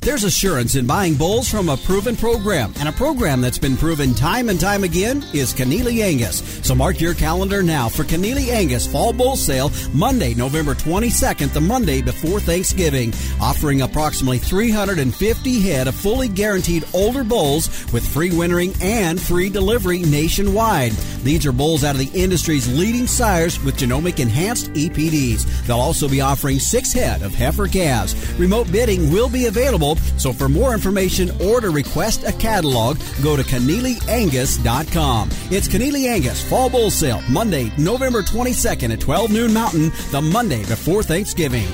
There's assurance in buying bulls from a proven program, and a program that's been proven time and time again is Kenealy Angus. So mark your calendar now for Kenealy Angus Fall Bull Sale, Monday, November twenty-second, the Monday before Thanksgiving, offering approximately three hundred fifty head of fully guaranteed older bulls with free wintering and free delivery nationwide. These are bulls out of the industry's leading sires with genomic-enhanced E P Ds. They'll also be offering six head of heifer calves. Remote bidding will be available. So for more information or to request a catalog, go to Kenealy Angus dot com. It's Kenealy Angus Fall Bull Sale, Monday, November twenty-second at twelve noon Mountain, the Monday before Thanksgiving.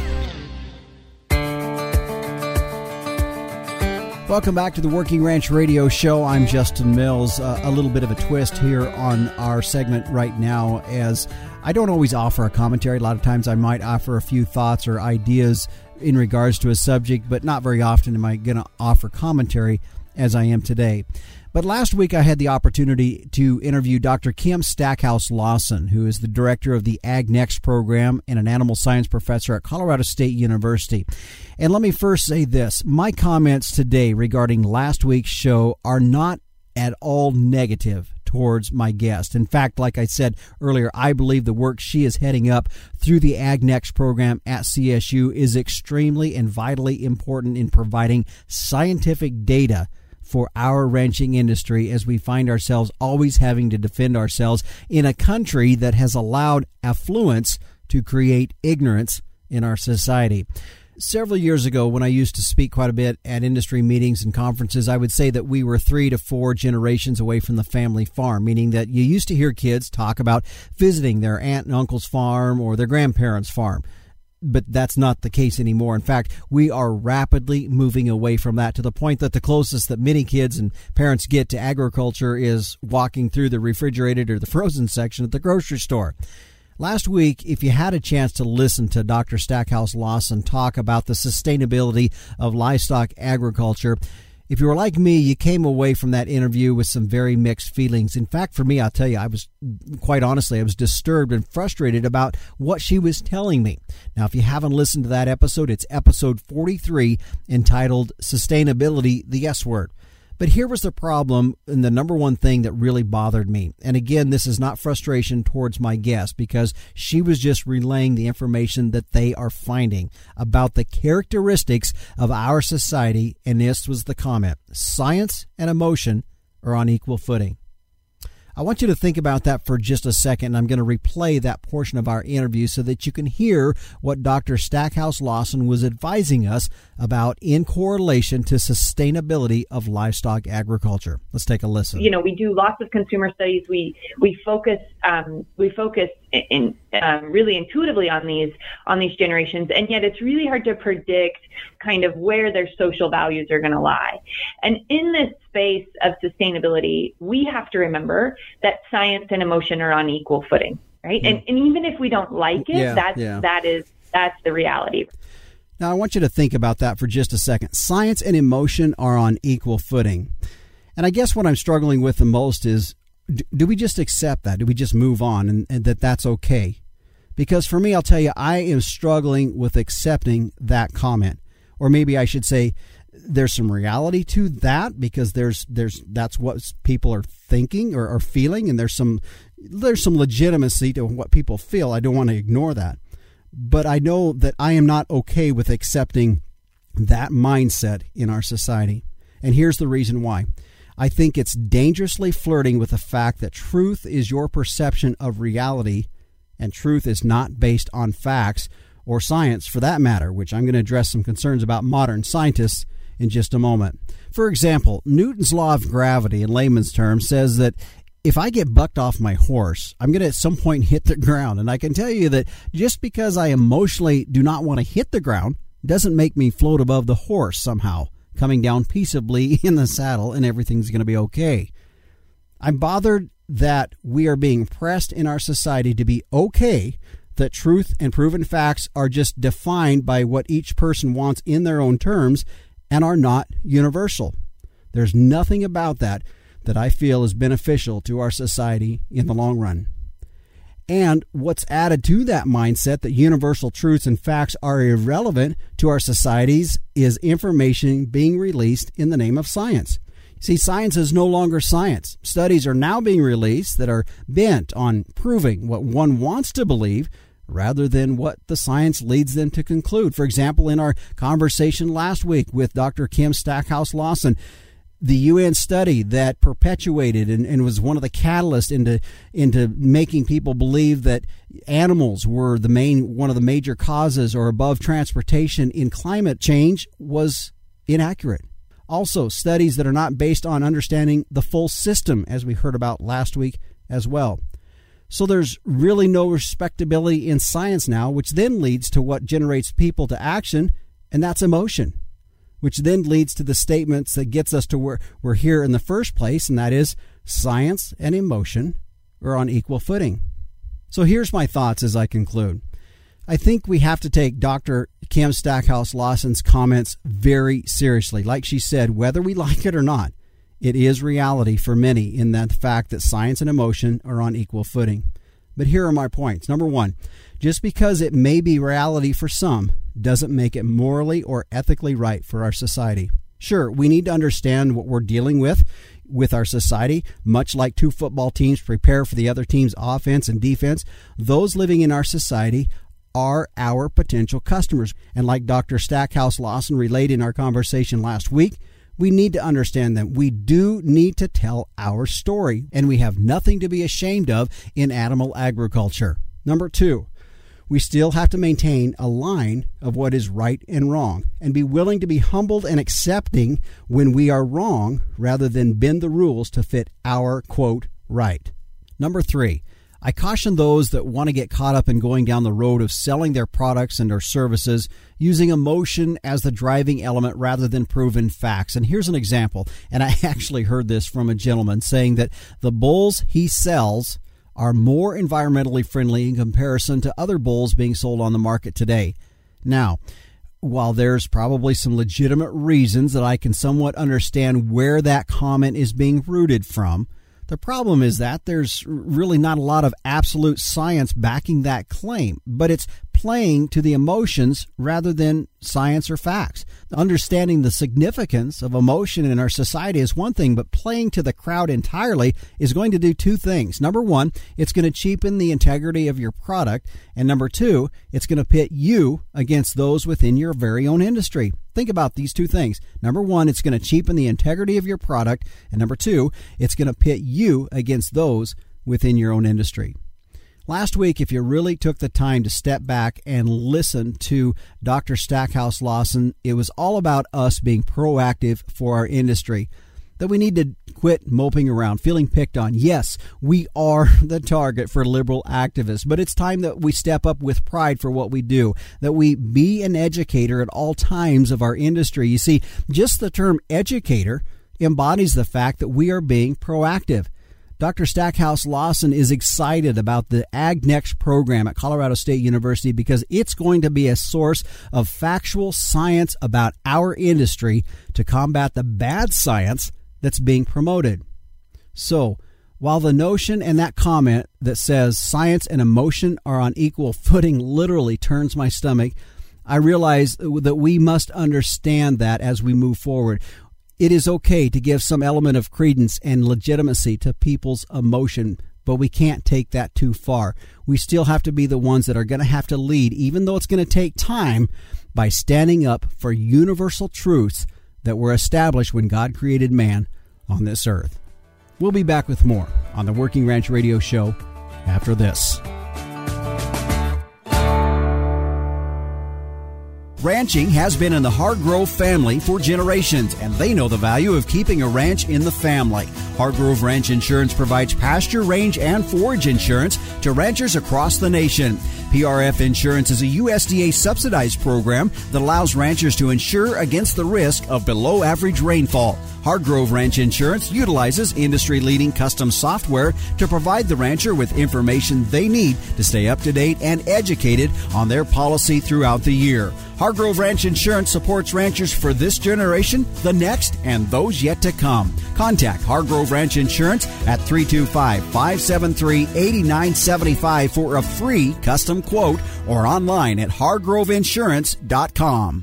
Welcome back to the Working Ranch Radio Show. I'm Justin Mills. Uh, a little bit of a twist here on our segment right now, as I don't always offer a commentary. A lot of times I might offer a few thoughts or ideas in regards to a subject, but not very often am I going to offer commentary as I am today. But last week I had the opportunity to interview Doctor Kim Stackhouse Lawson, who is the director of the AgNext program and an animal science professor at Colorado State University. And let me first say this. My comments today regarding last week's show are not at all negative towards my guest. In fact, like I said earlier, I believe the work she is heading up through the AgNext program at C S U is extremely and vitally important in providing scientific data for our ranching industry as we find ourselves always having to defend ourselves in a country that has allowed affluence to create ignorance in our society. Several years ago, when I used to speak quite a bit at industry meetings and conferences, I would say that we were three to four generations away from the family farm, meaning that you used to hear kids talk about visiting their aunt and uncle's farm or their grandparents' farm. But that's not the case anymore. In fact, we are rapidly moving away from that to the point that the closest that many kids and parents get to agriculture is walking through the refrigerated or the frozen section at the grocery store. Last week, if you had a chance to listen to Doctor Stackhouse Lawson talk about the sustainability of livestock agriculture, if you were like me, you came away from that interview with some very mixed feelings. In fact, for me, I'll tell you, I was, quite honestly, I was disturbed and frustrated about what she was telling me. Now, if you haven't listened to that episode, it's episode forty-three, entitled Sustainability, the S Word. But here was the problem, and the number one thing that really bothered me. And again, this is not frustration towards my guest, because she was just relaying the information that they are finding about the characteristics of our society. And this was the comment: science and emotion are on equal footing. I want you to think about that for just a second. I'm going to replay that portion of our interview so that you can hear what Doctor Stackhouse Lawson was advising us about in correlation to sustainability of livestock agriculture. Let's take a listen. You know, we do lots of consumer studies. We we focus um, we focus in, um, really intuitively on these on these generations, and yet it's really hard to predict kind of where their social values are going to lie. And in this space of sustainability, we have to remember that science and emotion are on equal footing, right? Mm. And, and even if we don't like it, yeah, that's, yeah. that is, that's the reality. Now, I want you to think about that for just a second. Science and emotion are on equal footing. And I guess what I'm struggling with the most is, do, do we just accept that? Do we just move on and, and that that's okay? Because for me, I'll tell you, I am struggling with accepting that comment. Or maybe I should say there's some reality to that, because there's there's that's what people are thinking or, or feeling, and there's some there's some legitimacy to what people feel. I don't want to ignore that. But I know that I am not okay with accepting that mindset in our society. And here's the reason why. I think it's dangerously flirting with the fact that truth is your perception of reality, and truth is not based on facts or science for that matter, which I'm going to address some concerns about modern scientists in just a moment. For example, Newton's law of gravity in layman's terms says that if I get bucked off my horse, I'm going to at some point hit the ground. And I can tell you that just because I emotionally do not want to hit the ground doesn't make me float above the horse somehow, coming down peaceably in the saddle, and everything's going to be okay. I'm bothered that we are being pressed in our society to be okay that truth and proven facts are just defined by what each person wants in their own terms and are not universal. There's nothing about that that I feel is beneficial to our society in the long run. And what's added to that mindset that universal truths and facts are irrelevant to our societies is information being released in the name of science. See, science is no longer science. Studies are now being released that are bent on proving what one wants to believe rather than what the science leads them to conclude. For example, in our conversation last week with Doctor Kim Stackhouse Lawson, the U N study that perpetuated and, and was one of the catalysts into into making people believe that animals were the main one of the major causes or above transportation in climate change was inaccurate. Also, studies that are not based on understanding the full system, as we heard about last week as well. So there's really no respectability in science now, which then leads to what generates people to action, and that's emotion, which then leads to the statements that gets us to where we're here in the first place, and that is science and emotion are on equal footing. So here's my thoughts as I conclude. I think we have to take Doctor Kim Stackhouse Lawson's comments very seriously. Like she said, whether we like it or not, it is reality for many in that fact that science and emotion are on equal footing. But here are my points. Number one, just because it may be reality for some doesn't make it morally or ethically right for our society. Sure, we need to understand what we're dealing with with our society, much like two football teams prepare for the other team's offense and defense. Those living in our society are our potential customers. And like Doctor Stackhouse Lawson relayed in our conversation last week, We need to understand them. We do need to tell our story, and we have nothing to be ashamed of in animal agriculture. Number two, we still have to maintain a line of what is right and wrong and be willing to be humbled and accepting when we are wrong rather than bend the rules to fit our, quote, right. Number three, I caution those that want to get caught up in going down the road of selling their products and their services using emotion as the driving element rather than proven facts. And here's an example, and I actually heard this from a gentleman saying that the bulls he sells are more environmentally friendly in comparison to other bulls being sold on the market today. Now, while there's probably some legitimate reasons that I can somewhat understand where that comment is being rooted from, the problem is that there's really not a lot of absolute science backing that claim, but it's playing to the emotions rather than science or facts. Understanding the significance of emotion in our society is one thing, but playing to the crowd entirely is going to do two things. Number one, it's going to cheapen the integrity of your product. And number two, it's going to pit you against those within your very own industry. Think about these two things. Number one, it's going to cheapen the integrity of your product. And number two, it's going to pit you against those within your own industry. Last week, if you really took the time to step back and listen to Doctor Stackhouse Lawson, it was all about us being proactive for our industry, that we need to quit moping around, feeling picked on. Yes, we are the target for liberal activists, but it's time that we step up with pride for what we do, that we be an educator at all times of our industry. You see, just the term educator embodies the fact that we are being proactive. Doctor Stackhouse Lawson is excited about the AgNext program at Colorado State University because it's going to be a source of factual science about our industry to combat the bad science that's being promoted. So, while the notion and that comment that says science and emotion are on equal footing literally turns my stomach, I realize that we must understand that as we move forward. It is okay to give some element of credence and legitimacy to people's emotion, but we can't take that too far. We still have to be the ones that are going to have to lead, even though it's going to take time, by standing up for universal truths that were established when God created man on this earth. We'll be back with more on the Working Ranch Radio Show after this. Ranching has been in the Hargrove family for generations, and they know the value of keeping a ranch in the family. Hargrove Ranch Insurance provides pasture, range, and forage insurance to ranchers across the nation. P R F Insurance is a U S D A-subsidized program that allows ranchers to insure against the risk of below-average rainfall. Hargrove Ranch Insurance utilizes industry-leading custom software to provide the rancher with information they need to stay up-to-date and educated on their policy throughout the year. Hargrove Ranch Insurance supports ranchers for this generation, the next, and those yet to come. Contact Hargrove Ranch Insurance at three two five, five seven three, eight nine seven five for a free custom quote or online at hargrove insurance dot com.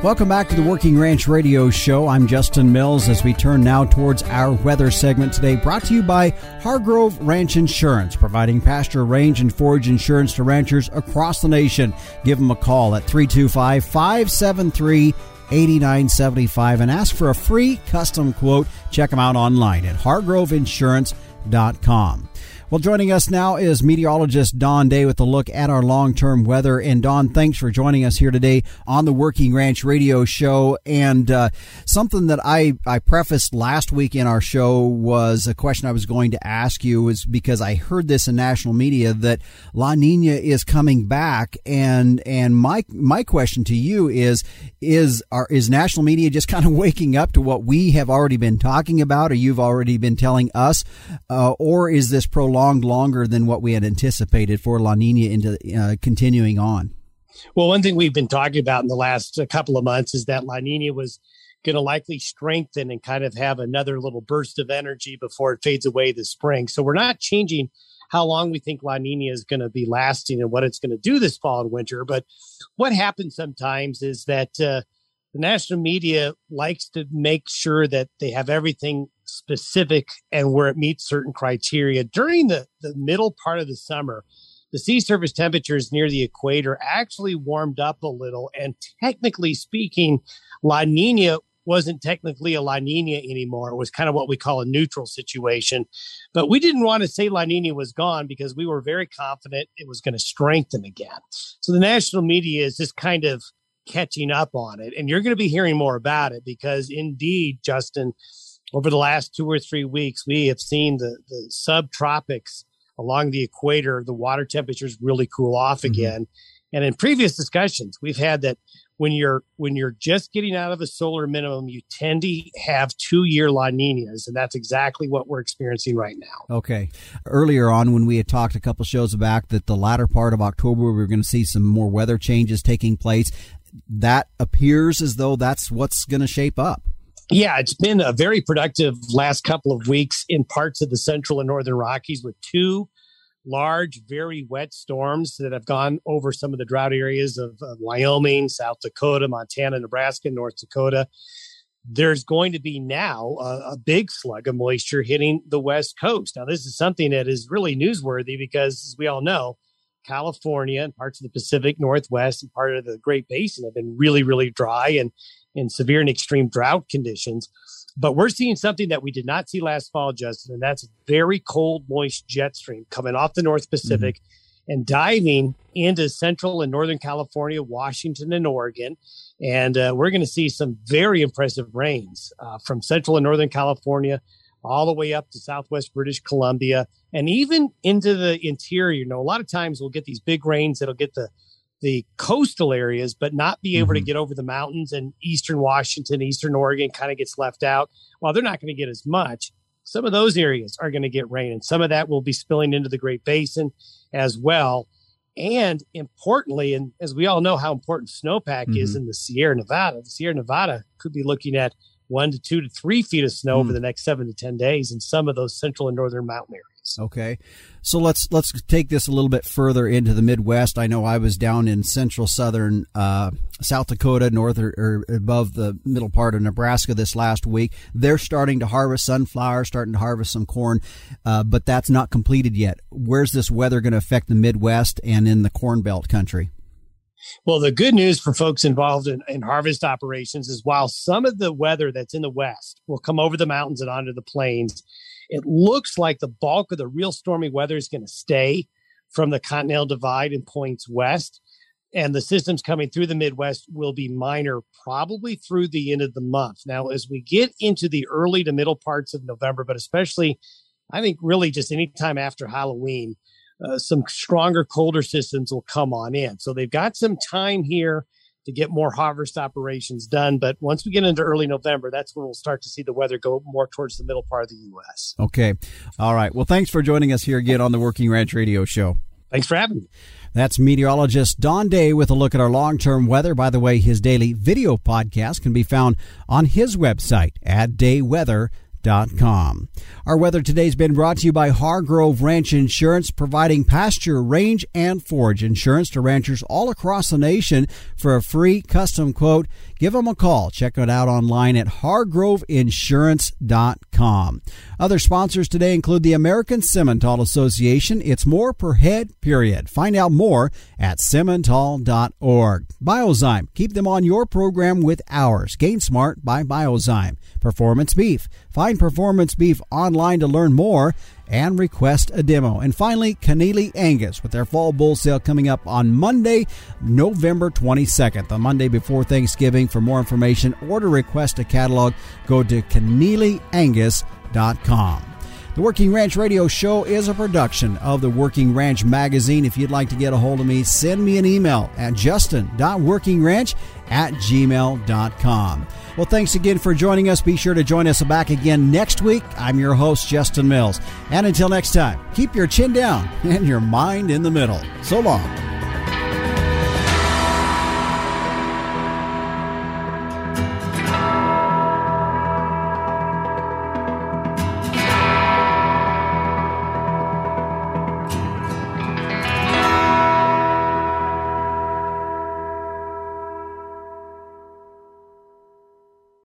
Welcome back to the Working Ranch Radio Show. I'm Justin Mills as we turn now towards our weather segment today, brought to you by Hargrove Ranch Insurance, providing pasture, range, and forage insurance to ranchers across the nation. Give them a call at three two five, five seven three, eight nine seven five and ask for a free custom quote. Check them out online at hargrove insurance dot com. Well, joining us now is meteorologist Don Day with a look at our long-term weather. And Don, thanks for joining us here today on the Working Ranch Radio Show. And uh, something that I, I prefaced last week in our show was a question I was going to ask you, is because I heard this in national media that La Nina is coming back. And and my my question to you is, is, are, is national media just kind of waking up to what we have already been talking about, or you've already been telling us, uh, or is this prolonged longer than what we had anticipated for La Nina into uh, continuing on? Well, one thing we've been talking about in the last couple of months is that La Nina was going to likely strengthen and kind of have another little burst of energy before it fades away this spring. So we're not changing how long we think La Nina is going to be lasting and what it's going to do this fall and winter. But what happens sometimes is that uh, the national media likes to make sure that they have everything specific and where it meets certain criteria. During the, the middle part of the summer, the sea surface temperatures near the equator actually warmed up a little. And technically speaking, La Nina wasn't technically a La Nina anymore. It was kind of what we call a neutral situation. But we didn't want to say La Nina was gone because we were very confident it was going to strengthen again. So the national media is just kind of catching up on it. And you're going to be hearing more about it because indeed, Justin, over the last two or three weeks, we have seen the, the subtropics along the equator, the water temperatures really cool off again. Mm-hmm. And in previous discussions, we've had that when you're when you're just getting out of a solar minimum, you tend to have two-year La Ninas, and that's exactly what we're experiencing right now. Okay. Earlier on, when we had talked a couple shows back that the latter part of October, we were going to see some more weather changes taking place. That appears as though that's what's going to shape up. Yeah, it's been a very productive last couple of weeks in parts of the central and northern Rockies with two large, very wet storms that have gone over some of the drought areas of, of Wyoming, South Dakota, Montana, Nebraska, North Dakota. There's going to be now a, a big slug of moisture hitting the West Coast. Now, this is something that is really newsworthy because, as we all know, California and parts of the Pacific Northwest and part of the Great Basin have been really, really dry and in severe and extreme drought conditions. But we're seeing something that we did not see last fall, Justin, and that's very cold, moist jet stream coming off the North Pacific mm-hmm. and diving into central and northern California, Washington, and Oregon. And uh, we're going to see some very impressive rains uh, from central and northern California all the way up to southwest British Columbia and even into the interior. You know, a lot of times we'll get these big rains that'll get the the coastal areas, but not be able mm-hmm. to get over the mountains, and eastern Washington, eastern Oregon kind of gets left out. While they're not going to get as much, some of those areas are going to get rain, and some of that will be spilling into the Great Basin as well. And importantly, and as we all know how important snowpack mm-hmm. is in the Sierra Nevada, the Sierra Nevada could be looking at one to two to three feet of snow mm. over the next seven to ten days in some of those central and northern mountain areas. Okay. So let's let's take this a little bit further into the Midwest. I know I was down in central southern uh, South Dakota, north or, or above the middle part of Nebraska this last week. They're starting to harvest sunflower, starting to harvest some corn, uh, but that's not completed yet. Where's this weather going to affect the Midwest and in the Corn Belt country? Well, the good news for folks involved in, in harvest operations is while some of the weather that's in the West will come over the mountains and onto the plains, it looks like the bulk of the real stormy weather is going to stay from the Continental Divide and points west. And the systems coming through the Midwest will be minor probably through the end of the month. Now, as we get into the early to middle parts of November, but especially, I think, really just any time after Halloween, Uh, some stronger, colder systems will come on in. So they've got some time here to get more harvest operations done. But once we get into early November, that's when we'll start to see the weather go more towards the middle part of the U S. Okay. All right. Well, thanks for joining us here again on the Working Ranch Radio Show. Thanks for having me. That's meteorologist Don Day with a look at our long-term weather. By the way, his daily video podcast can be found on his website at day weather dot com. Our weather today has been brought to you by Hargrove Ranch Insurance, providing pasture, range, and forage insurance to ranchers all across the nation. For a free custom quote, give them a call. Check it out online at hargrove insurance dot com. Other sponsors today include the American Simmental Association. It's more per head, period. Find out more at simmental dot org. Biozyme. Keep them on your program with ours. Gain Smart by Biozyme. Performance Beef. Find Performance Beef online to learn more and request a demo. And finally, Kenealy Angus with their fall bull sale coming up on Monday, November twenty-second, the Monday before Thanksgiving. For more information or to request a catalog, go to kenealy angus dot com. The Working Ranch Radio Show is a production of the Working Ranch Magazine. If you'd like to get a hold of me, send me an email at justin dot working ranch at gmail dot com. Well, thanks again for joining us. Be sure to join us back again next week. I'm your host, Justin Mills. And until next time, keep your chin down and your mind in the middle. So long.